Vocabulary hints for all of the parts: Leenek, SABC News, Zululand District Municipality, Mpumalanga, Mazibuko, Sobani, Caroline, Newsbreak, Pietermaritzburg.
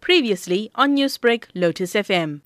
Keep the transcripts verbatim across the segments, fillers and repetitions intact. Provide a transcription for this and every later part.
Previously on Newsbreak Lotus F M.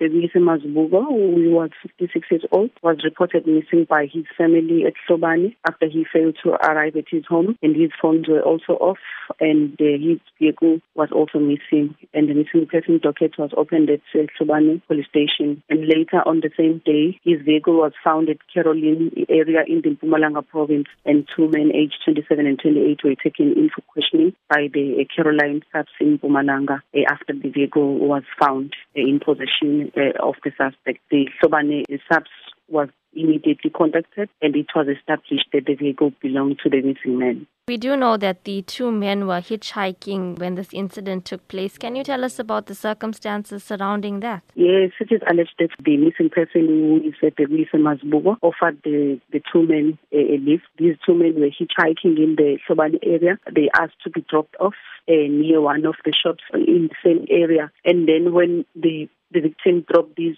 Mazibuko, who was fifty-six years old, was reported missing by his family at Sobani after he failed to arrive at his home, and his phones were also off, and uh, his vehicle was also missing, and the missing person docket was opened at uh, Sobani police station. And later on the same day, his vehicle was found at Caroline area in the Mpumalanga province, and two men aged twenty-seven and twenty-eight were taken in for questioning by the uh, Caroline cops in Mpumalanga uh, after the vehicle was found uh, in possession uh, of the suspect. The Sobani S A B C was immediately contacted, and it was established that the vehicle belonged to the missing man. We do know that the two men were hitchhiking when this incident took place. Can you tell us about the circumstances surrounding that? Yes, it is alleged that the missing person, who is at the reason Mazibuko, offered the, the two men a, a lift. These two men were hitchhiking in the Sobani area. They asked to be dropped off uh, near one of the shops in the same area. And then when the, the victim dropped these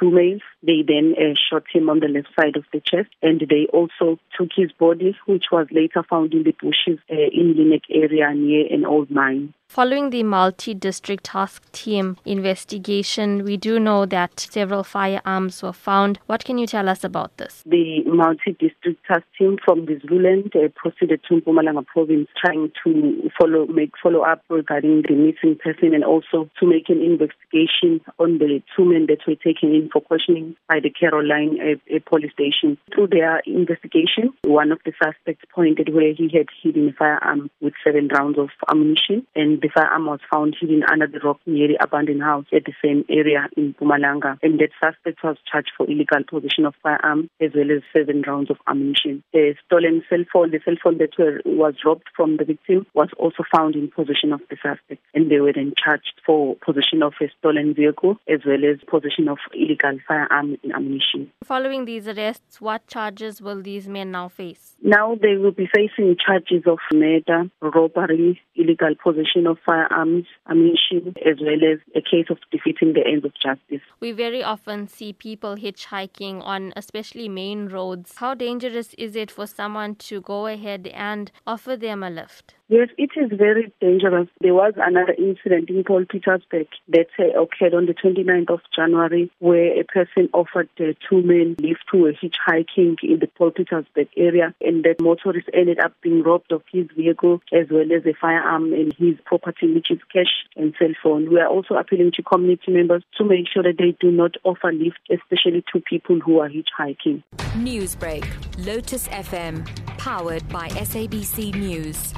two males, they then uh, shot him on the left side of the chest, and they also took his body, which was later found in the bushes uh, in Leenek area near an old mine. Following the multi-district task team investigation, we do know that several firearms were found. What can you tell us about this? The multi-district task team from the Zululand uh, proceeded to Mpumalanga province, trying to follow make follow-up regarding the missing person, and also to make an investigation on the two men that were taken in for questioning by the Caroline uh, uh, police station. Through their investigation, one of the suspects pointed where he had hidden a firearm with seven rounds of ammunition, and the firearm was found hidden under the rock near the abandoned house at the same area in Mpumalanga. And that suspect was charged for illegal possession of firearm as well as seven rounds of ammunition. The stolen cell phone, the cell phone that were, was robbed from the victim, was also found in possession of the suspect. And they were then charged for possession of a stolen vehicle as well as possession of illegal firearm and ammunition. Following these arrests, what charges will these men now face? Now they will be facing charges of murder, robbery, illegal possession of firearms, ammunition, as well as a case of defeating the ends of justice. We very often see people hitchhiking on especially main roads. How dangerous is it for someone to go ahead and offer them a lift? Yes, it is very dangerous. There was another incident in Pietermaritzburg that uh, occurred on the twenty-ninth of January, where a person offered uh, two men lift who were hitchhiking in the Pietermaritzburg area, and that motorist ended up being robbed of his vehicle as well as a firearm and his property, which is cash and cell phone. We are also appealing to community members to make sure that they do not offer lifts, especially to people who are hitchhiking. Newsbreak, Lotus F M, powered by S A B C News.